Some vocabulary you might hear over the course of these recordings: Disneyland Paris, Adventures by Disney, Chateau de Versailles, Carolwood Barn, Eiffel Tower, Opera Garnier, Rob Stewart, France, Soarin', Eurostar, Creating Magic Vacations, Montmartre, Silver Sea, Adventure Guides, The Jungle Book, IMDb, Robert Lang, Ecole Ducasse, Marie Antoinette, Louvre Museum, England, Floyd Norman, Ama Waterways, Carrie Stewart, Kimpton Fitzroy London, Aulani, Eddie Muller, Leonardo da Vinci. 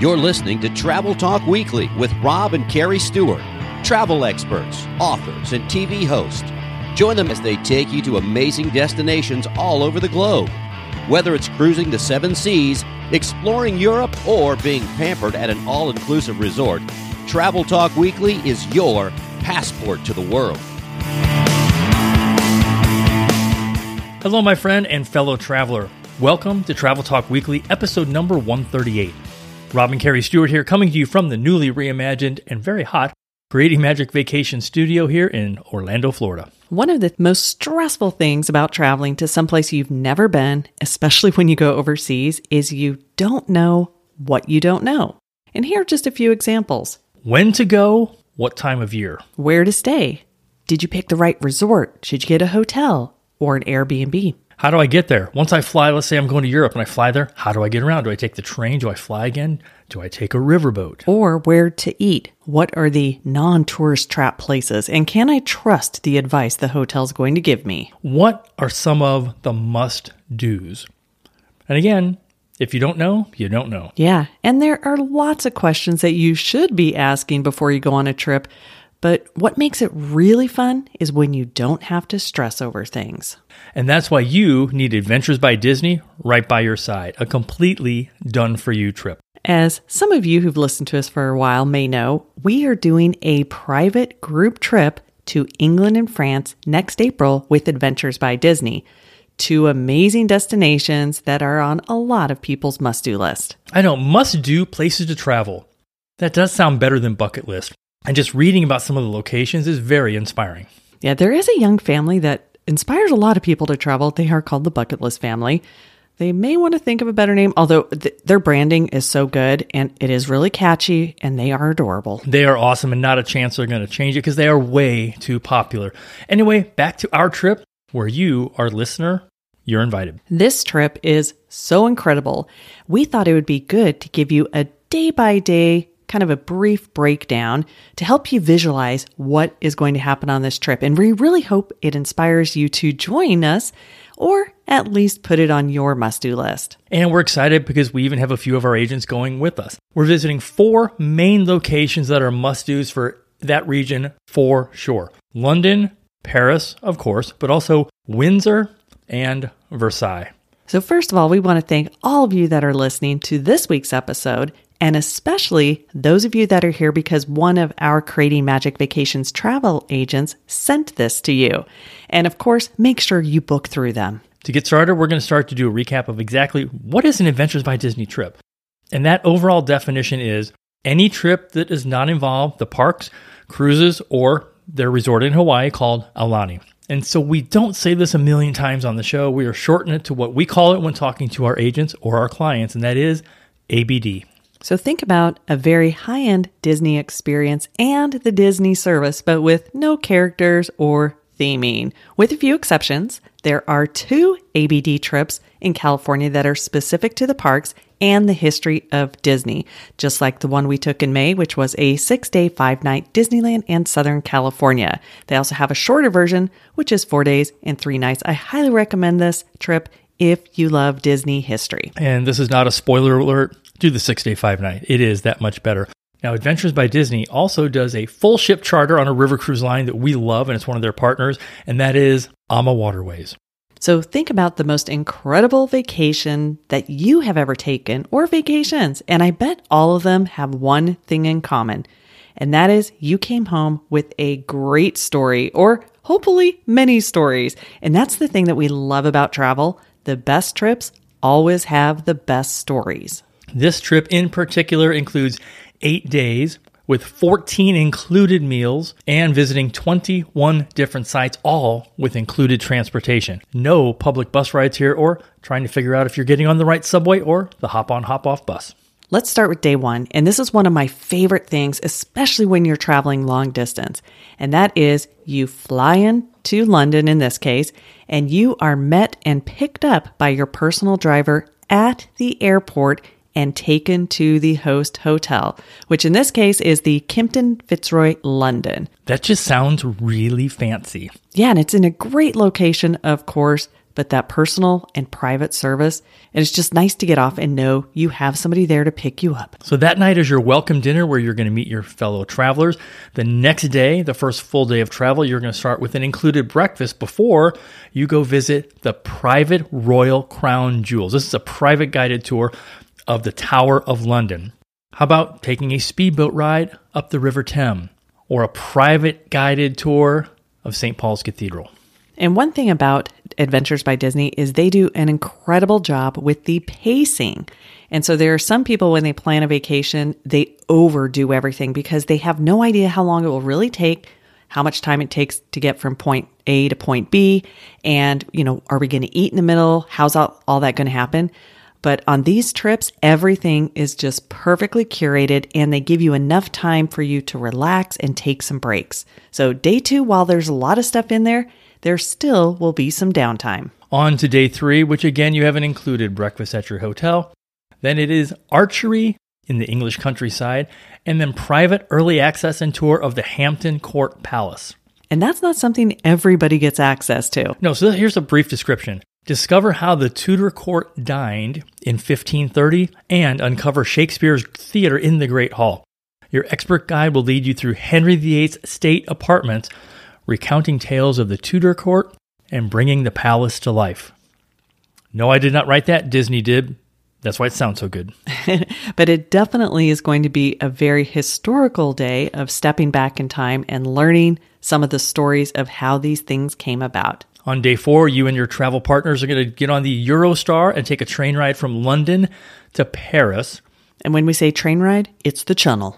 You're listening to Travel Talk Weekly with Rob and Carrie Stewart, travel experts, authors, and TV hosts. Join them as they take you to amazing destinations all over the globe. Whether it's cruising the seven seas, exploring Europe, or being pampered at an all-inclusive resort, Travel Talk Weekly is your passport to the world. Hello, my friend and fellow traveler. Welcome to Travel Talk Weekly, episode number 138. Rob and Carrie Stewart here, coming to you from the newly reimagined and very hot Creating Magic Vacation studio here in Orlando, Florida. One of the most stressful things about traveling to someplace you've never been, especially when you go overseas, is you don't know what you don't know. And here are just a few examples. When to go, what time of year. Where to stay. Did you pick the right resort? Should you get a hotel or an Airbnb? How do I get there? Once I fly, let's say I'm going to Europe and I fly there, how do I get around? Do I take the train? Do I fly again? Do I take a riverboat? Or where to eat? What are the non-tourist trap places? And can I trust the advice the hotel's going to give me? What are some of the must-dos? And again, if you don't know, you don't know. Yeah, and there are lots of questions that you should be asking before you go on a trip. But what makes it really fun is when you don't have to stress over things. And that's why you need Adventures by Disney right by your side, a completely done-for-you trip. As some of you who've listened to us for a while may know, we are doing a private group trip to England and France next April with Adventures by Disney. Two amazing destinations that are on a lot of people's must-do list. I know, must-do places to travel. That does sound better than bucket list. And just reading about some of the locations is very inspiring. Yeah, there is a young family that inspires a lot of people to travel. They are called the Bucket List Family. They may want to think of a better name, although their branding is so good and it is really catchy and they are adorable. They are awesome and not a chance they're going to change it because they are way too popular. Anyway, back to our trip where you, our listener, you're invited. This trip is so incredible. We thought it would be good to give you a day-by-day kind of a brief breakdown to help you visualize what is going to happen on this trip. And we really hope it inspires you to join us or at least put it on your must-do list. And we're excited because we even have a few of our agents going with us. We're visiting four main locations that are must-dos for that region for sure. London, Paris, of course, but also Windsor and Versailles. So first of all, we want to thank all of you that are listening to this week's episode, and especially those of you that are here because one of our Creating Magic Vacations travel agents sent this to you. And of course, make sure you book through them. To get started, we're going to start to do a recap of exactly what is an Adventures by Disney trip. And that overall definition is any trip that does not involve the parks, cruises, or their resort in Hawaii called Aulani. And so we don't say this a million times on the show. We are shortening it to what we call it when talking to our agents or our clients, and that is ABD. So think about a very high-end Disney experience and the Disney service, but with no characters or theming. With a few exceptions, there are two ABD trips in California that are specific to the parks and the history of Disney, just like the one we took in May, which was a 6-day, 5-night Disneyland and Southern California. They also have a shorter version, which is 4 days and 3 nights. I highly recommend this trip if you love Disney history. And this is not a spoiler alert. Do the 6-day, 5-night. It is that much better. Now, Adventures by Disney also does a full ship charter on a river cruise line that we love, and it's one of their partners, and that is Ama Waterways. So think about the most incredible vacation that you have ever taken, or vacations, and I bet all of them have one thing in common, and that is you came home with a great story, or hopefully many stories, and that's the thing that we love about travel. The best trips always have the best stories. This trip in particular includes 8 days with 14 included meals and visiting 21 different sites, all with included transportation. No public bus rides here or trying to figure out if you're getting on the right subway or the hop-on, hop-off bus. Let's start with day one, and this is one of my favorite things, especially when you're traveling long distance, and that is you fly in to London in this case, and you are met and picked up by your personal driver at the airport and taken to the host hotel, which in this case is the Kimpton Fitzroy London. That just sounds really fancy. Yeah, and it's in a great location, of course, but that personal and private service. And it's just nice to get off and know you have somebody there to pick you up. So that night is your welcome dinner where you're going to meet your fellow travelers. The next day, the first full day of travel, you're going to start with an included breakfast before you go visit the private Royal Crown Jewels. This is a private guided tour of the Tower of London. How about taking a speedboat ride up the River Thames or a private guided tour of St. Paul's Cathedral? And one thing about Adventures by Disney is they do an incredible job with the pacing. And so there are some people when they plan a vacation, they overdo everything because they have no idea how long it will really take, how much time it takes to get from point A to point B. And, you know, are we going to eat in the middle? How's all that going to happen? But on these trips, everything is just perfectly curated and they give you enough time for you to relax and take some breaks. So day 2, while there's a lot of stuff in there, there still will be some downtime. On to day 3, which again, you have an included breakfast at your hotel. Then it is archery in the English countryside, and then private early access and tour of the Hampton Court Palace. And that's not something everybody gets access to. No, so here's a brief description. Discover how the Tudor court dined in 1530 and uncover Shakespeare's theater in the Great Hall. Your expert guide will lead you through Henry VIII's state apartments, recounting tales of the Tudor court and bringing the palace to life. No, I did not write that. Disney did. That's why it sounds so good. But it definitely is going to be a very historical day of stepping back in time and learning some of the stories of how these things came about. On day 4, you and your travel partners are going to get on the Eurostar and take a train ride from London to Paris. And when we say train ride, it's the Channel.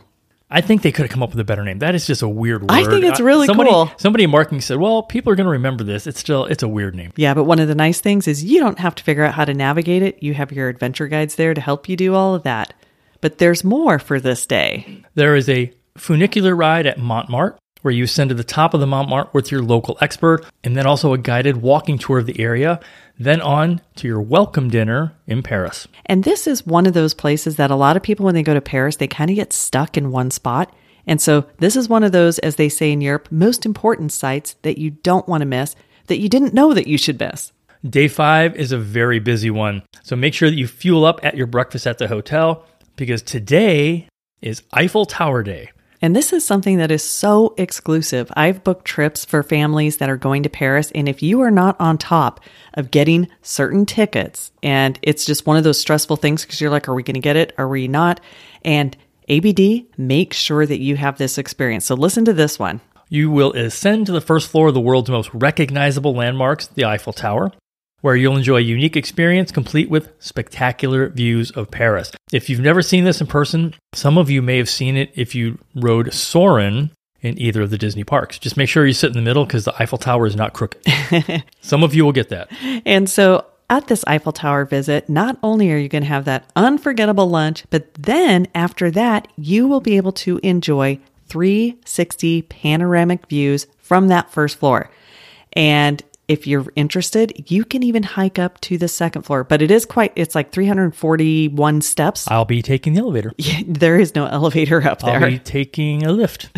I think they could have come up with a better name. That is just a weird word. I think it's really cool. Somebody in marketing said, well, people are going to remember this. It's a weird name. Yeah, but one of the nice things is you don't have to figure out how to navigate it. You have your adventure guides there to help you do all of that. But there's more for this day. There is a funicular ride at Montmartre, where you ascend to the top of the Montmartre with your local expert, and then also a guided walking tour of the area, then on to your welcome dinner in Paris. And this is one of those places that a lot of people, when they go to Paris, they kind of get stuck in one spot. And so this is one of those, as they say in Europe, most important sites that you don't want to miss, that you didn't know that you should miss. Day 5 is a very busy one. So make sure that you fuel up at your breakfast at the hotel, because today is Eiffel Tower Day. And this is something that is so exclusive. I've booked trips for families that are going to Paris, and if you are not on top of getting certain tickets, and it's just one of those stressful things because you're like, are we going to get it? Are we not? And ABD, make sure that you have this experience. So listen to this one. You will ascend to the first floor of the world's most recognizable landmarks, the Eiffel Tower, where you'll enjoy a unique experience complete with spectacular views of Paris. If you've never seen this in person, some of you may have seen it if you rode Soarin' in either of the Disney parks. Just make sure you sit in the middle because the Eiffel Tower is not crooked. Some of you will get that. And so at this Eiffel Tower visit, not only are you going to have that unforgettable lunch, but then after that, you will be able to enjoy 360 panoramic views from that first floor. And if you're interested, you can even hike up to the second floor, but it's like 341 steps. I'll be taking the elevator. Yeah, there is no elevator up there. I'll be taking a lift.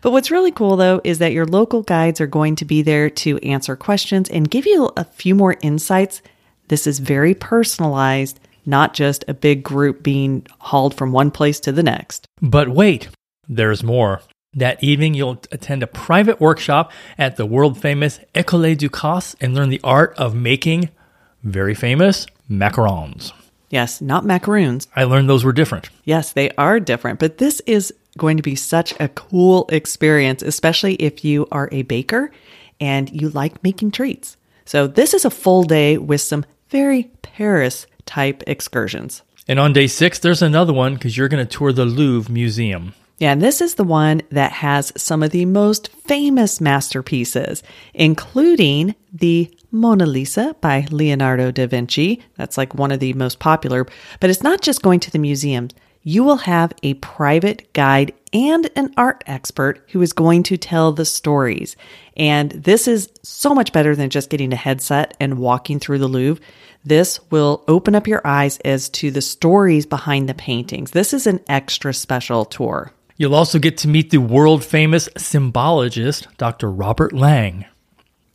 But what's really cool though, is that your local guides are going to be there to answer questions and give you a few more insights. This is very personalized, not just a big group being hauled from one place to the next. But wait, there's more. That evening, you'll attend a private workshop at the world-famous Ecole Ducasse and learn the art of making very famous macarons. Yes, not macaroons. I learned those were different. Yes, they are different, but this is going to be such a cool experience, especially if you are a baker and you like making treats. So this is a full day with some very Paris-type excursions. And on day 6, there's another one because you're going to tour the Louvre Museum. Yeah, and this is the one that has some of the most famous masterpieces, including the Mona Lisa by Leonardo da Vinci. That's like one of the most popular, but it's not just going to the museum. You will have a private guide and an art expert who is going to tell the stories. And this is so much better than just getting a headset and walking through the Louvre. This will open up your eyes as to the stories behind the paintings. This is an extra special tour. You'll also get to meet the world-famous symbologist, Dr. Robert Lang.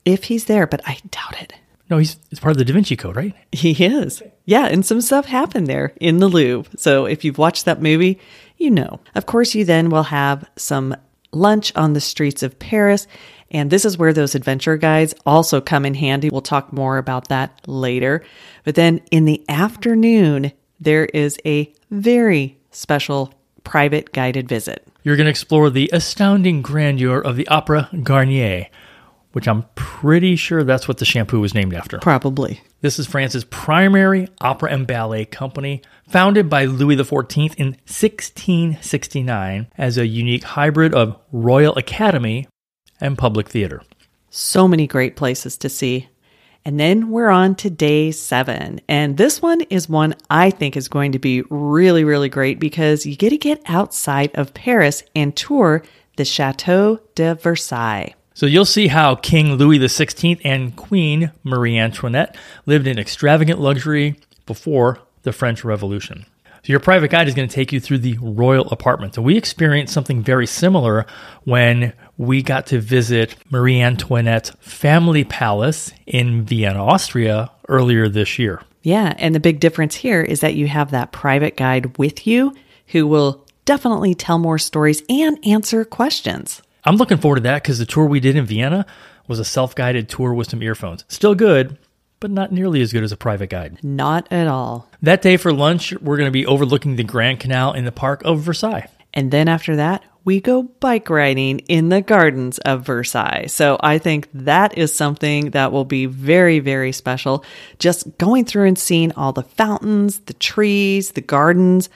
If he's there, but I doubt it. No, it's part of the Da Vinci Code, right? He is. Yeah, and some stuff happened there in the Louvre. So if you've watched that movie, you know. Of course, you then will have some lunch on the streets of Paris. And this is where those adventure guides also come in handy. We'll talk more about that later. But then in the afternoon, there is a very special private guided visit. You're going to explore the astounding grandeur of the Opera Garnier, which I'm pretty sure that's what the shampoo was named after. Probably. This is France's primary opera and ballet company, founded by Louis XIV in 1669 as a unique hybrid of Royal Academy and public theater. So many great places to see. And then we're on to day 7. And this one is one I think is going to be really, really great because you get to get outside of Paris and tour the Chateau de Versailles. So you'll see how King Louis XVI and Queen Marie Antoinette lived in extravagant luxury before the French Revolution. So your private guide is going to take you through the royal apartments. So we experienced something very similar when we got to visit Marie Antoinette's family palace in Vienna, Austria earlier this year. Yeah, and the big difference here is that you have that private guide with you who will definitely tell more stories and answer questions. I'm looking forward to that because the tour we did in Vienna was a self-guided tour with some earphones. Still good, but not nearly as good as a private guide. Not at all. That day for lunch, we're going to be overlooking the Grand Canal in the park of Versailles. And then after that, we go bike riding in the gardens of Versailles. So I think that is something that will be very, very special. Just going through and seeing all the fountains, the trees, the gardens.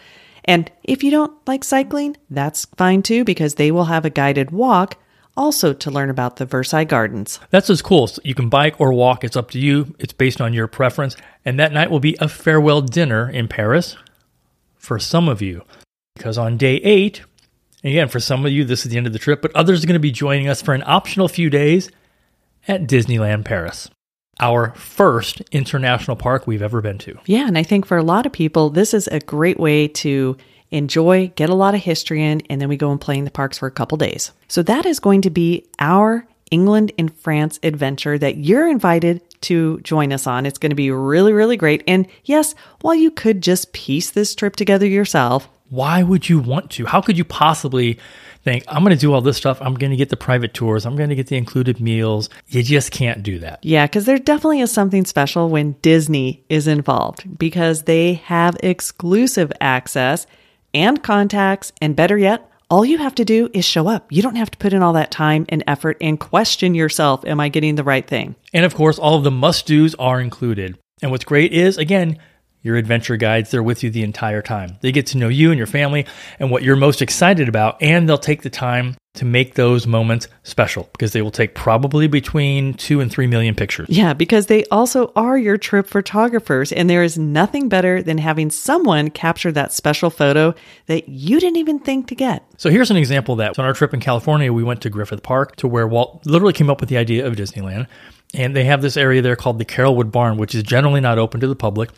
And if you don't like cycling, that's fine too, because they will have a guided walk also to learn about the Versailles Gardens. That's what's cool. So you can bike or walk. It's up to you. It's based on your preference. And that night will be a farewell dinner in Paris for some of you. Because on day 8, again, for some of you, this is the end of the trip, but others are going to be joining us for an optional few days at Disneyland Paris. Our first international park we've ever been to. Yeah, and I think for a lot of people, this is a great way to enjoy, get a lot of history in, and then we go and play in the parks for a couple days. So that is going to be our England and France adventure that you're invited to join us on. It's going to be really, really great. And yes, while you could just piece this trip together yourself, why would you want to? How could you possibly think, I'm going to do all this stuff, I'm going to get the private tours, I'm going to get the included meals? You just can't do that. Yeah, because there definitely is something special when Disney is involved because they have exclusive access and contacts, and better yet, all you have to do is show up. You don't have to put in all that time and effort and question yourself, am I getting the right thing? And of course, all of the must-dos are included. And what's great is, again, your adventure guides, they're with you the entire time. They get to know you and your family and what you're most excited about, and they'll take the time to make those moments special because they will take probably between 2 and 3 million pictures. Yeah, because they also are your trip photographers, and there is nothing better than having someone capture that special photo that you didn't even think to get. So here's an example of that. So on our trip in California, we went to Griffith Park to where Walt literally came up with the idea of Disneyland, and they have this area there called the Carolwood Barn, which is generally not open to the public.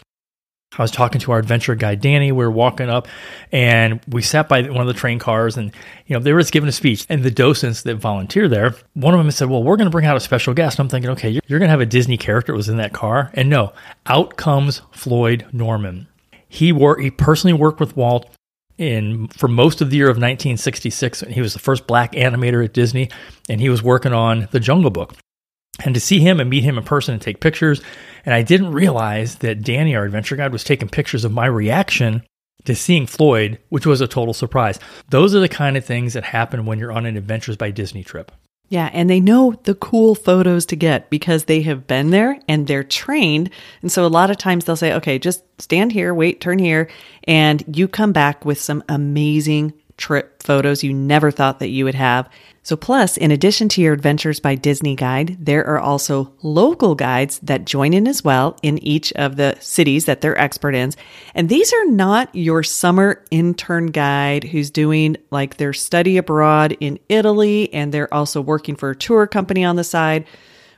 I was talking to our adventure guide, Danny. We were walking up and we sat by one of the train cars and, they were just giving a speech. And the docents that volunteer there, one of them said, well, we're going to bring out a special guest. And I'm thinking, okay, you're going to have a Disney character that was in that car. And no, out comes Floyd Norman. He personally worked with Walt for most of the year of 1966. And he was the first black animator at Disney. And he was working on The Jungle Book. And to see him and meet him in person and take pictures. And I didn't realize that Danny, our adventure guide, was taking pictures of my reaction to seeing Floyd, which was a total surprise. Those are the kind of things that happen when you're on an Adventures by Disney trip. Yeah, and they know the cool photos to get because they have been there and they're trained. And so a lot of times they'll say, okay, just stand here, wait, turn here. And you come back with some amazing trip photos you never thought that you would have. So plus, in addition to your Adventures by Disney guide, there are also local guides that join in as well in each of the cities that they're expert in. And these are not your summer intern guide who's doing like their study abroad in Italy and they're also working for a tour company on the side.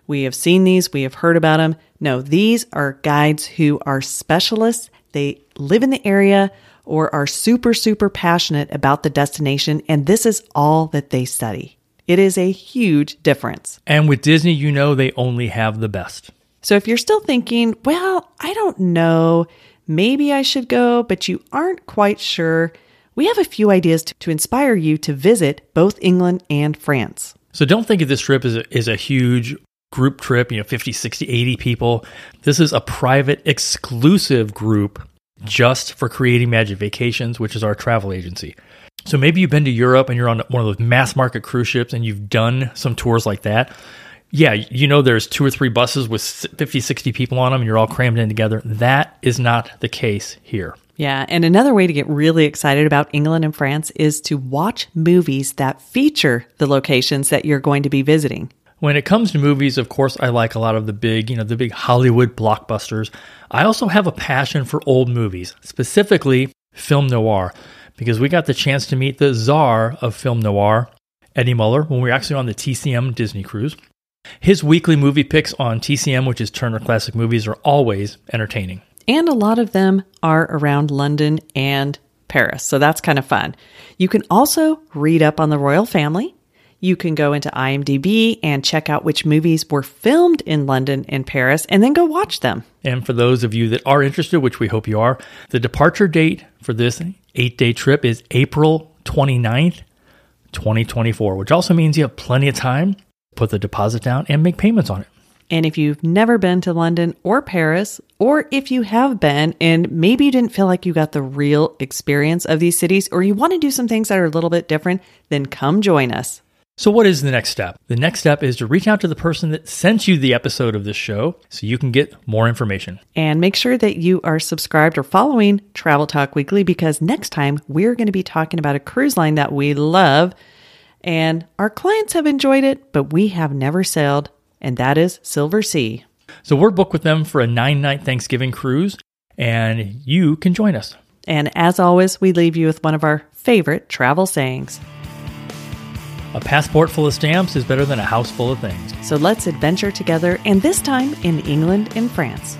We have seen these, we have heard about them. No, these are guides who are specialists. They live in the area or are super, super passionate about the destination, and this is all that they study. It is a huge difference. And with Disney, they only have the best. So if you're still thinking, well, I don't know, maybe I should go, but you aren't quite sure, we have a few ideas to inspire you to visit both England and France. So don't think of this trip as a huge group trip, 50, 60, 80 people. This is a private, exclusive group just for Creating Magic Vacations, which is our travel agency. So maybe you've been to Europe and you're on one of those mass market cruise ships and you've done some tours like that. Yeah, there's 2 or 3 buses with 50, 60 people on them and you're all crammed in together. That is not the case here. Yeah, and another way to get really excited about England and France is to watch movies that feature the locations that you're going to be visiting. When it comes to movies, of course, I like a lot of the big Hollywood blockbusters. I also have a passion for old movies, specifically film noir, because we got the chance to meet the czar of film noir, Eddie Muller, when we were actually on the TCM Disney cruise. His weekly movie picks on TCM, which is Turner Classic Movies, are always entertaining. And a lot of them are around London and Paris, so that's kind of fun. You can also read up on the royal family. You can go into IMDb and check out which movies were filmed in London and Paris, and then go watch them. And for those of you that are interested, which we hope you are, the departure date for this 8-day trip is April 29th, 2024, which also means you have plenty of time to put the deposit down and make payments on it. And if you've never been to London or Paris, or if you have been and maybe you didn't feel like you got the real experience of these cities, or you want to do some things that are a little bit different, then come join us. So what is the next step? The next step is to reach out to the person that sent you the episode of this show so you can get more information. And make sure that you are subscribed or following Travel Talk Weekly, because next time we're going to be talking about a cruise line that we love and our clients have enjoyed it, but we have never sailed, and that is Silver Sea. So we're booked with them for a 9-night Thanksgiving cruise, and you can join us. And as always, we leave you with one of our favorite travel sayings. A passport full of stamps is better than a house full of things. So let's adventure together, and this time in England and France.